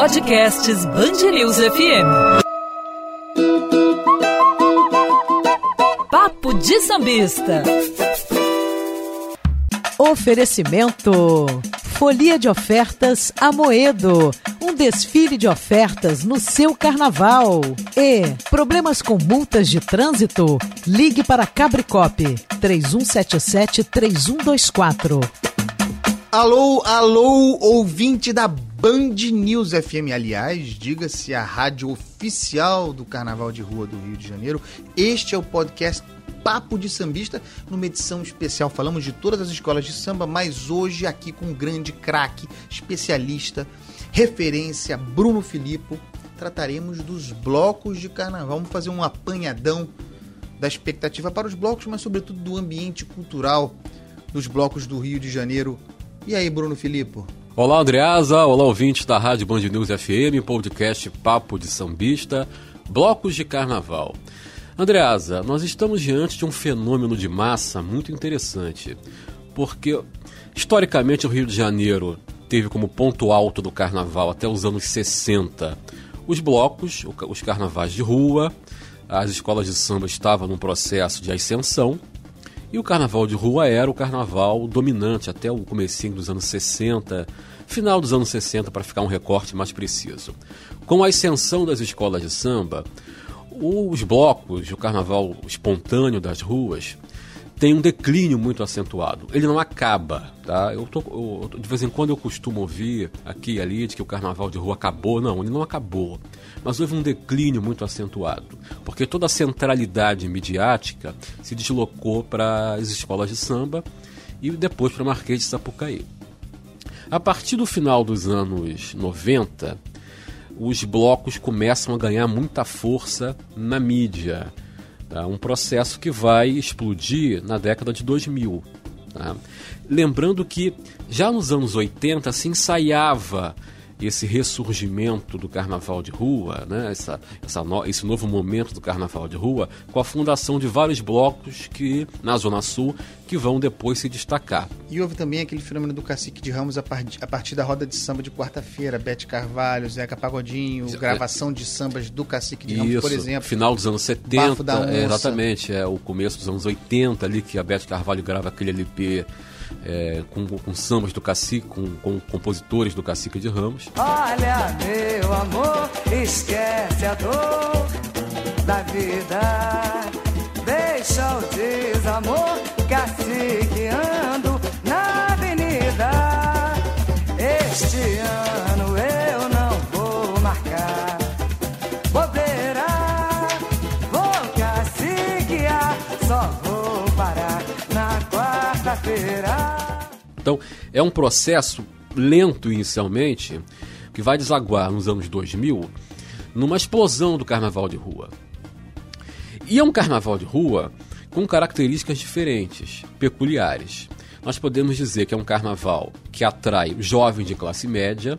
Podcasts Band News FM. Papo de Sambista. Oferecimento: Folia de Ofertas Amoedo. Um desfile de ofertas no seu carnaval. E problemas com multas de trânsito? Ligue para Cabricop 3177-3124. Alô, alô, ouvinte da Band News FM, aliás, diga-se a rádio oficial do Carnaval de Rua do Rio de Janeiro. Este é o podcast Papo de Sambista, numa edição especial. Falamos de todas as escolas de samba, mas hoje aqui com um grande craque, especialista, referência, Bruno Filippo. Trataremos dos blocos de carnaval. Vamos fazer um apanhadão da expectativa para os blocos, mas sobretudo do ambiente cultural dos blocos do Rio de Janeiro. E aí, Bruno Filippo? Olá, Andreasa, olá, ouvintes da Rádio Band News FM, podcast Papo de Sambista, blocos de carnaval. Andreasa, nós estamos diante de um fenômeno de massa muito interessante, porque historicamente o Rio de Janeiro teve como ponto alto do carnaval até os anos 60 os blocos, os carnavais de rua. As escolas de samba estavam num processo de ascensão, e o carnaval de rua era o carnaval dominante até o comecinho dos anos 60, final dos anos 60, para ficar um recorte mais preciso. Com a ascensão das escolas de samba, os blocos, o carnaval espontâneo das ruas, tem um declínio muito acentuado. Ele não acaba, tá? De vez em quando eu costumo ouvir aqui e ali de que o carnaval de rua acabou. Não, ele não acabou. Mas houve um declínio muito acentuado, porque toda a centralidade midiática se deslocou para as escolas de samba e depois para o Marquês de Sapucaí. A partir do final dos anos 90, os blocos começam a ganhar muita força na mídia. Tá? Um processo que vai explodir na década de 2000. Tá? Lembrando que já nos anos 80 se ensaiava esse ressurgimento do carnaval de rua, né? Esse novo momento do carnaval de rua, com a fundação de vários blocos que, na Zona Sul, que vão depois se destacar. E houve também aquele fenômeno do Cacique de Ramos a partir da roda de samba de quarta-feira, Beth Carvalho, Zeca Pagodinho, gravação de sambas do Cacique de Ramos, por exemplo. Final dos anos 70, exatamente, o começo dos anos 80 ali, que a Beth Carvalho grava aquele LP com sambas do Cacique, com compositores do Cacique de Ramos. Olha, meu amor, esquece a dor da vida, deixa o desamor, caciqueando na avenida. Este ano eu não vou marcar bobeira, vou caciquear, só vou parar na quarta-feira. Então, é um processo lento inicialmente, que vai desaguar nos anos 2000 numa explosão do carnaval de rua. E é um carnaval de rua com características diferentes, peculiares. Nós podemos dizer que é um carnaval que atrai jovens de classe média,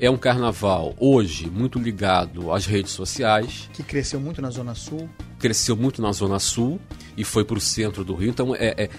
é um carnaval hoje muito ligado às redes sociais. Que cresceu muito na Zona Sul. Cresceu muito na Zona Sul e foi para o centro do Rio. Então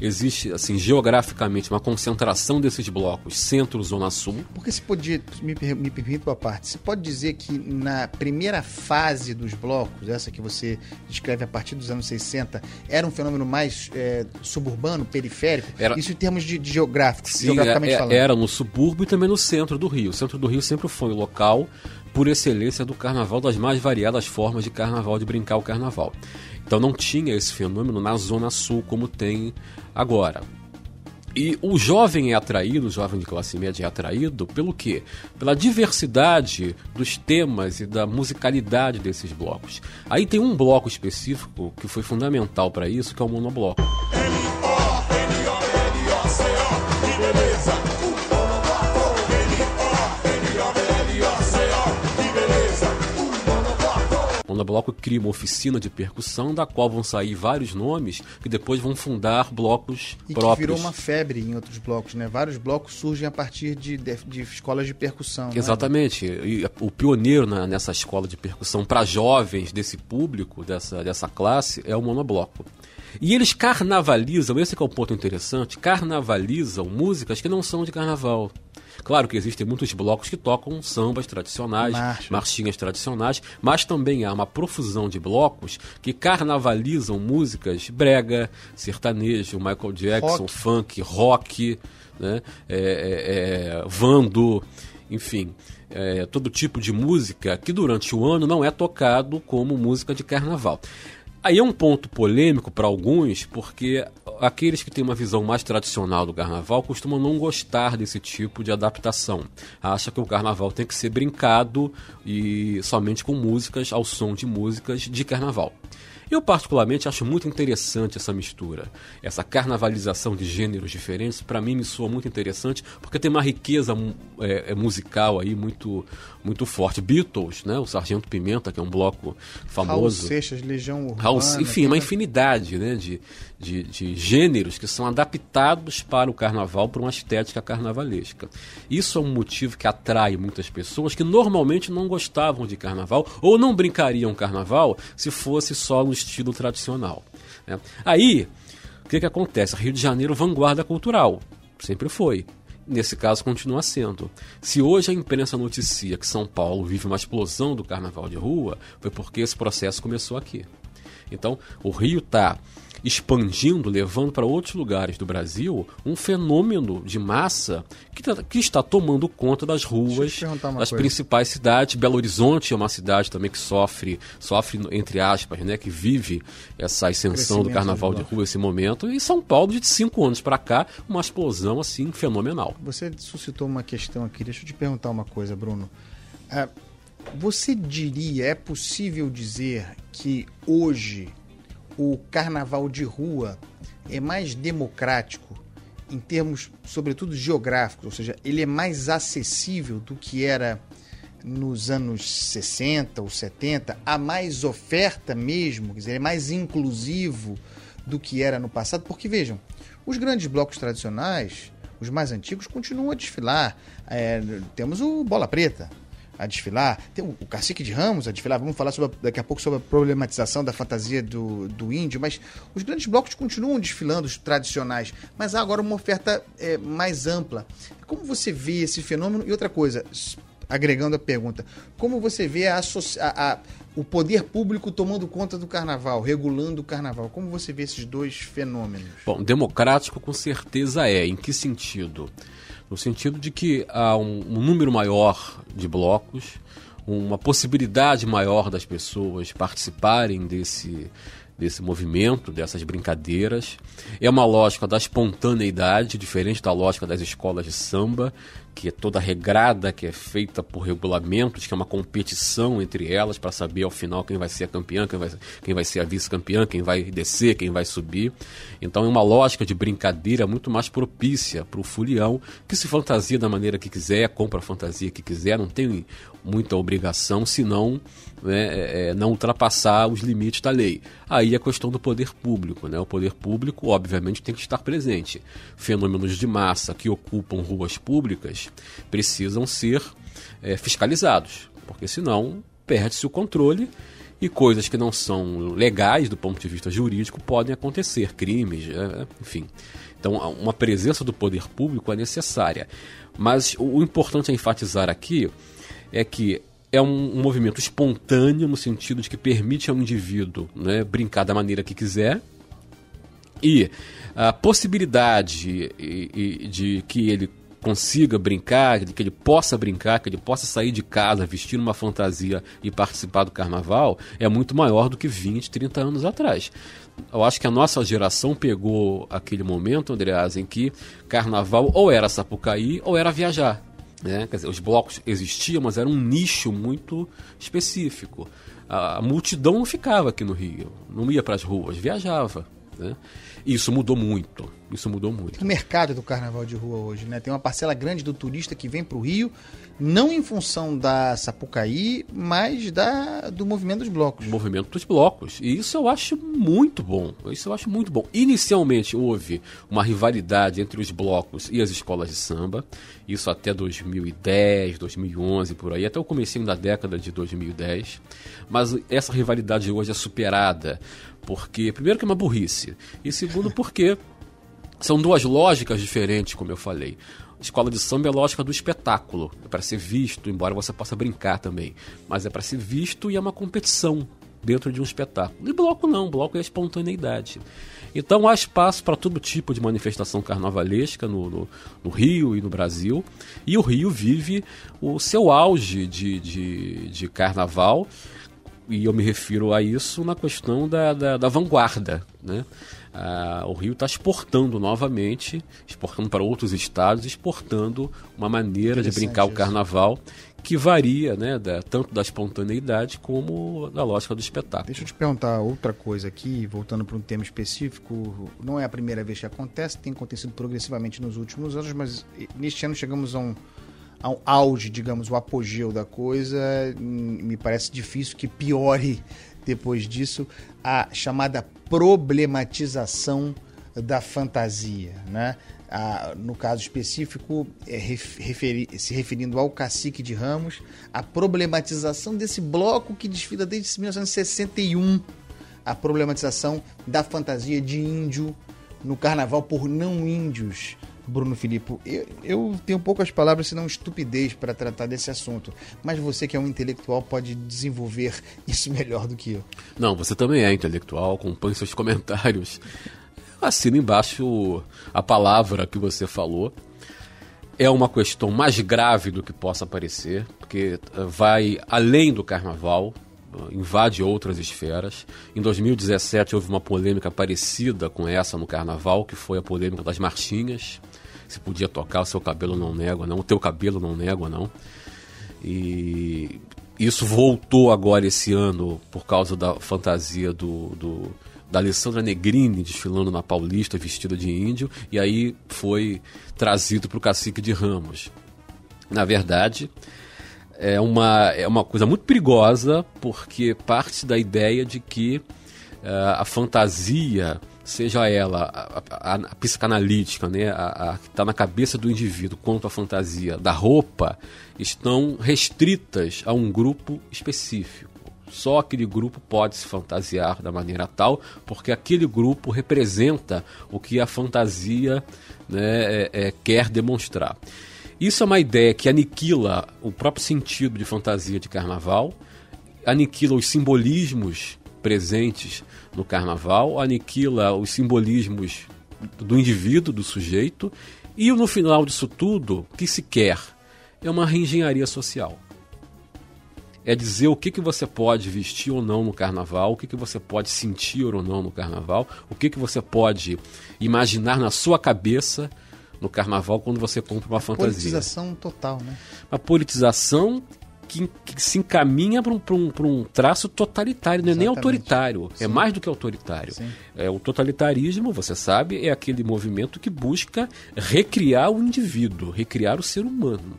existe, assim, geograficamente uma concentração desses blocos, centro, Zona Sul. Porque se podia, me permito a parte, se pode dizer que na primeira fase dos blocos, essa que você descreve a partir dos anos 60, era um fenômeno mais suburbano, periférico? Era, isso em termos de geográfico, sim, geograficamente falando. Era no subúrbio e também no centro do Rio. O centro do Rio sempre foi o local por excelência do carnaval, das mais variadas formas de carnaval, de brincar o carnaval. Então não tinha esse fenômeno na Zona Sul como tem agora. E o jovem é atraído, o jovem de classe média é atraído pelo quê? Pela diversidade dos temas e da musicalidade desses blocos. Aí tem um bloco específico que foi fundamental para isso, que é o Monobloco. O Monobloco cria uma oficina de percussão da qual vão sair vários nomes que depois vão fundar blocos e próprios. E virou uma febre em outros blocos, né? Vários blocos surgem a partir de escolas de percussão. Exatamente. Né? E o pioneiro nessa escola de percussão para jovens desse público, dessa classe, é o Monobloco. E eles carnavalizam, esse que é o ponto interessante, carnavalizam músicas que não são de carnaval. Claro que existem muitos blocos que tocam sambas tradicionais, marchinhas tradicionais, mas também há uma profusão de blocos que carnavalizam músicas brega, sertanejo, Michael Jackson, funk, rock, né? Wando, enfim... todo tipo de música que durante o ano não é tocado como música de carnaval. Aí é um ponto polêmico para alguns, porque aqueles que têm uma visão mais tradicional do carnaval costumam não gostar desse tipo de adaptação. Acha que o carnaval tem que ser brincado e somente com músicas, ao som de músicas de carnaval. Eu particularmente acho muito interessante essa mistura, essa carnavalização de gêneros diferentes. Para mim me soa muito interessante porque tem uma riqueza musical aí muito, muito forte. Beatles, né? O Sargento Pimenta, que é um bloco famoso. Raul Seixas, Legião Urbana. Enfim, uma infinidade, né? de gêneros que são adaptados para o carnaval, para uma estética carnavalesca. Isso é um motivo que atrai muitas pessoas que normalmente não gostavam de carnaval ou não brincariam carnaval se fosse só no estilo tradicional, né? Aí, o que acontece? Rio de Janeiro, vanguarda cultural, sempre foi. Nesse caso, continua sendo. Se hoje a imprensa noticia que São Paulo vive uma explosão do carnaval de rua, foi porque esse processo começou aqui. Então, o Rio está expandindo, levando para outros lugares do Brasil um fenômeno de massa que está tomando conta das ruas das principais cidades. Belo Horizonte é uma cidade também que sofre entre aspas, né, que vive essa ascensão do carnaval de rua, esse momento. E São Paulo, de 5 anos para cá, uma explosão assim fenomenal. Você suscitou uma questão aqui, deixa eu te perguntar uma coisa, Bruno. Você diria, é possível dizer que hoje o carnaval de rua é mais democrático em termos, sobretudo, geográficos, ou seja, ele é mais acessível do que era nos anos 60 ou 70, há mais oferta mesmo, quer dizer, é mais inclusivo do que era no passado, porque, vejam, os grandes blocos tradicionais, os mais antigos, continuam a desfilar. Temos o Bola Preta a desfilar, tem o Cacique de Ramos a desfilar, vamos falar daqui a pouco sobre a problematização da fantasia do índio, mas os grandes blocos continuam desfilando, os tradicionais, mas há agora uma oferta mais ampla. Como você vê esse fenômeno? E outra coisa, agregando a pergunta, como você vê o poder público tomando conta do carnaval, regulando o carnaval? Como você vê esses dois fenômenos? Bom, democrático com certeza é. Em que sentido? No sentido de que há um número maior de blocos, uma possibilidade maior das pessoas participarem desse movimento, dessas brincadeiras. É uma lógica da espontaneidade, diferente da lógica das escolas de samba, que é toda regrada, que é feita por regulamentos, que é uma competição entre elas para saber ao final quem vai ser a campeã, quem vai ser a vice-campeã, quem vai descer, quem vai subir. Então é uma lógica de brincadeira muito mais propícia para o folião, que se fantasia da maneira que quiser, compra a fantasia que quiser, não tem muita obrigação, senão não ultrapassar os limites da lei. Aí a questão do poder público, né? O poder público, obviamente, tem que estar presente. Fenômenos de massa que ocupam ruas públicas precisam ser fiscalizados, porque senão perde-se o controle e coisas que não são legais do ponto de vista jurídico podem acontecer, crimes, enfim. Então, uma presença do poder público é necessária. Mas o importante a enfatizar aqui é que é um movimento espontâneo no sentido de que permite ao indivíduo, né, brincar da maneira que quiser, e a possibilidade de que ele consiga brincar, de que ele possa brincar, que ele possa sair de casa vestir uma fantasia e participar do carnaval é muito maior do que 20, 30 anos atrás. Eu acho que a nossa geração pegou aquele momento, Andreas, em que carnaval ou era Sapucaí ou era viajar. Né? Quer dizer, os blocos existiam, mas era um nicho muito específico. A multidão não ficava aqui no Rio, não ia para as ruas, viajava, né? E isso mudou muito. O mercado do carnaval de rua hoje, né? Tem uma parcela grande do turista que vem para o Rio, não em função da Sapucaí, mas do movimento dos blocos. O movimento dos blocos. E isso eu acho muito bom. Inicialmente houve uma rivalidade entre os blocos e as escolas de samba. Isso até 2010, 2011, por aí, até o comecinho da década de 2010. Mas essa rivalidade hoje é superada Porque, primeiro, que é uma burrice. E, segundo, porque são duas lógicas diferentes, como eu falei. Escola de samba é lógica do espetáculo. É para ser visto, embora você possa brincar também. Mas é para ser visto e é uma competição dentro de um espetáculo. E bloco não, bloco é espontaneidade. Então há espaço para todo tipo de manifestação carnavalesca no Rio e no Brasil. E o Rio vive o seu auge de carnaval. E eu me refiro a isso na questão da vanguarda, né? O Rio está exportando novamente, exportando para outros estados, exportando uma maneira de brincar o carnaval que varia, né, tanto da espontaneidade como da lógica do espetáculo. Deixa eu te perguntar outra coisa aqui, voltando para um tema específico. Não é a primeira vez que acontece, tem acontecido progressivamente nos últimos anos, mas neste ano chegamos a um auge, digamos, o apogeu da coisa. Me parece difícil que piore depois disso a chamada problematização da fantasia, né? No caso específico, se referindo ao Cacique de Ramos, a problematização desse bloco que desfila desde 1961, a problematização da fantasia de índio no carnaval por não índios. Bruno Filippo, eu tenho poucas palavras, senão estupidez, para tratar desse assunto. Mas você, que é um intelectual, pode desenvolver isso melhor do que eu. Não, você também é intelectual, acompanhe seus comentários. Assina embaixo a palavra que você falou. É uma questão mais grave do que possa parecer, porque vai além do carnaval, invade outras esferas. Em 2017 houve uma polêmica parecida com essa no carnaval, que foi a polêmica das marchinhas. Se podia tocar o seu cabelo não nego não, o teu cabelo não nego não. E isso voltou agora esse ano por causa da fantasia da Alessandra Negrini desfilando na Paulista vestida de índio, e aí foi trazido para o Cacique de Ramos. Na verdade, é uma coisa muito perigosa, porque parte da ideia de que a fantasia, seja ela a psicanalítica, né, a que está na cabeça do indivíduo, quanto a fantasia da roupa, estão restritas a um grupo específico. Só aquele grupo pode se fantasiar da maneira tal, porque aquele grupo representa o que a fantasia, né, quer demonstrar. Isso é uma ideia que aniquila o próprio sentido de fantasia de carnaval, aniquila os simbolismos presentes no carnaval, aniquila os simbolismos do indivíduo, do sujeito, e no final disso tudo, o que se quer é uma reengenharia social. É dizer o que você pode vestir ou não no carnaval, o que você pode sentir ou não no carnaval, o que você pode imaginar na sua cabeça no carnaval quando você compra uma fantasia. Uma politização total, né? Uma politização que se encaminha para um traço totalitário, não é nem autoritário, sim, é mais do que autoritário. O totalitarismo, você sabe, é aquele movimento que busca recriar o indivíduo, recriar o ser humano.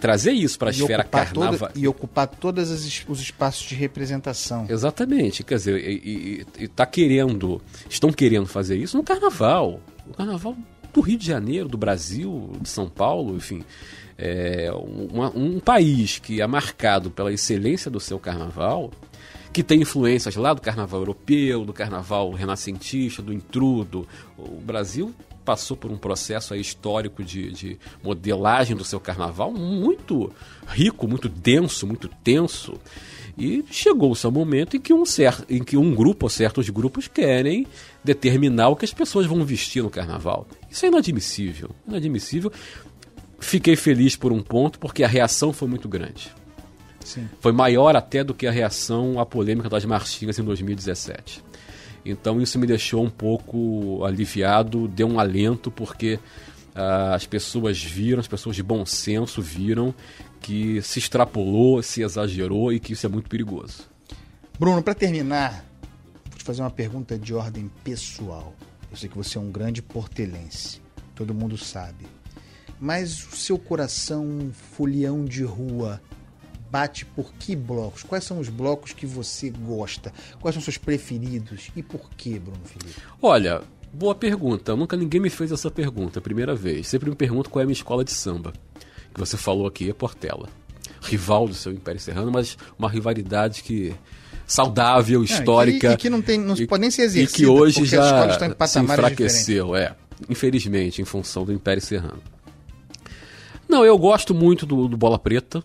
Trazer isso para a esfera carnaval. E ocupar todos os espaços de representação. Exatamente. Quer dizer, estão querendo fazer isso no carnaval. O carnaval do Rio de Janeiro, do Brasil, de São Paulo, enfim. Um país que é marcado pela excelência do seu carnaval, que tem influências lá do carnaval europeu, do carnaval renascentista, do intrudo. O Brasil passou por um processo aí histórico de modelagem do seu carnaval muito rico, muito denso, muito tenso, e chegou o seu momento em que um grupo ou certos grupos querem determinar o que as pessoas vão vestir no carnaval. Isso é inadmissível, inadmissível. Fiquei feliz por um ponto, porque a reação foi muito grande. Sim. Foi maior até do que a reação à polêmica das marchinhas em 2017. Então isso me deixou um pouco aliviado, deu um alento, porque as pessoas viram, as pessoas de bom senso viram que se extrapolou, se exagerou e que isso é muito perigoso. Bruno, para terminar, vou te fazer uma pergunta de ordem pessoal. Eu sei que você é um grande portelense, todo mundo sabe. Mas o seu coração folião de rua bate por que blocos? Quais são os blocos que você gosta? Quais são seus preferidos? E por que, Bruno Filippo? Olha, boa pergunta. Nunca ninguém me fez essa pergunta, primeira vez. Sempre me pergunto qual é a minha escola de samba. Que você falou aqui, é Portela. Rival do seu Império Serrano, mas uma rivalidade que saudável, histórica. E que não pode nem ser exercida, e que hoje já se enfraqueceu, infelizmente, em função do Império Serrano. Não, eu gosto muito do Bola Preta.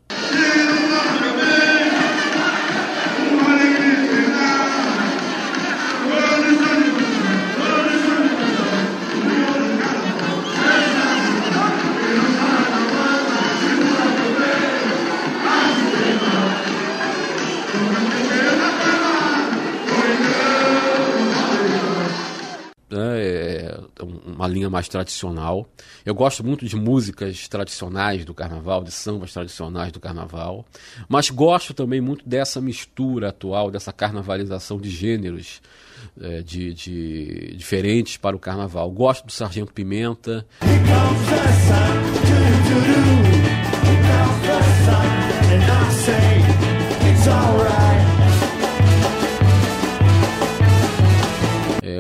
Uma linha mais tradicional. Eu gosto muito de músicas tradicionais do carnaval, de sambas tradicionais do carnaval, mas gosto também muito dessa mistura atual, dessa carnavalização de gêneros de diferentes para o carnaval. Gosto do Sargento Pimenta.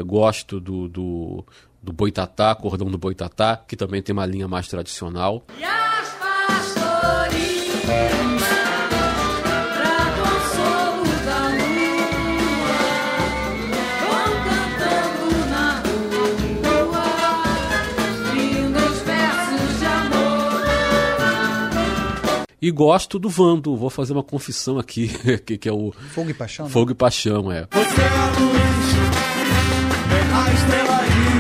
Gosto do Boitatá, Cordão do Boitatá, que também tem uma linha mais tradicional. E as pastorinhas, pra consolo da lua, vão cantando na rua, lindos versos de amor. E gosto do Wando, vou fazer uma confissão aqui, que é o... Fogo e Paixão, né? Fogo e Paixão, é. Você é a luz, é a estrela rio.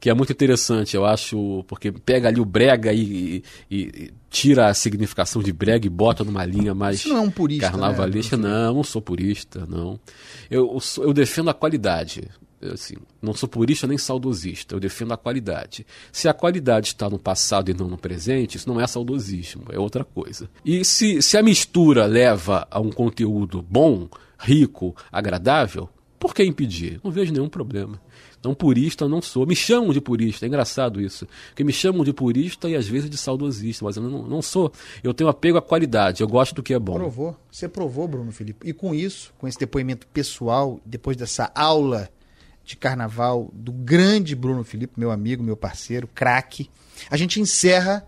Que é muito interessante, eu acho, porque pega ali o brega e tira a significação de brega e bota numa linha mais... Você não é um purista, carnavalista, né? Não sou purista, não. Eu defendo a qualidade. Assim, não sou purista nem saudosista, eu defendo a qualidade. Se a qualidade está no passado e não no presente, isso não é saudosismo, é outra coisa. E se a mistura leva a um conteúdo bom, rico, agradável, por que impedir? Não vejo nenhum problema. Então, purista não sou. Me chamam de purista, é engraçado isso, porque me chamam de purista e às vezes de saudosista, mas eu não sou. Eu tenho apego à qualidade, eu gosto do que é bom. Você provou, Bruno Filippo. E com isso, com esse depoimento pessoal, depois dessa aula de carnaval do grande Bruno Filippo, meu amigo, meu parceiro, craque, a gente encerra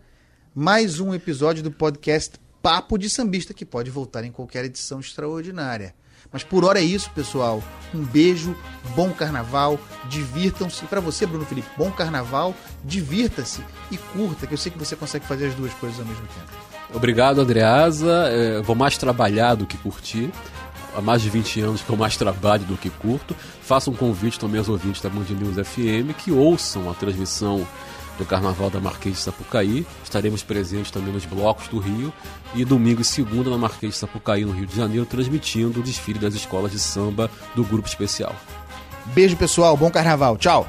mais um episódio do podcast Papo de Sambista, que pode voltar em qualquer edição extraordinária. Mas por hora é isso, pessoal. Um beijo, bom carnaval, divirtam-se. E para você, Bruno Filippo, bom carnaval, divirta-se e curta, que eu sei que você consegue fazer as duas coisas ao mesmo tempo. Obrigado, Andreasa. Vou mais trabalhar do que curtir. Há mais de 20 anos que eu mais trabalho do que curto. Faço um convite também aos ouvintes da Band News FM que ouçam a transmissão do Carnaval da Marquês de Sapucaí. Estaremos presentes também nos blocos do Rio e domingo e segunda na Marquês de Sapucaí, no Rio de Janeiro, transmitindo o desfile das escolas de samba do Grupo Especial. Beijo, pessoal. Bom Carnaval. Tchau.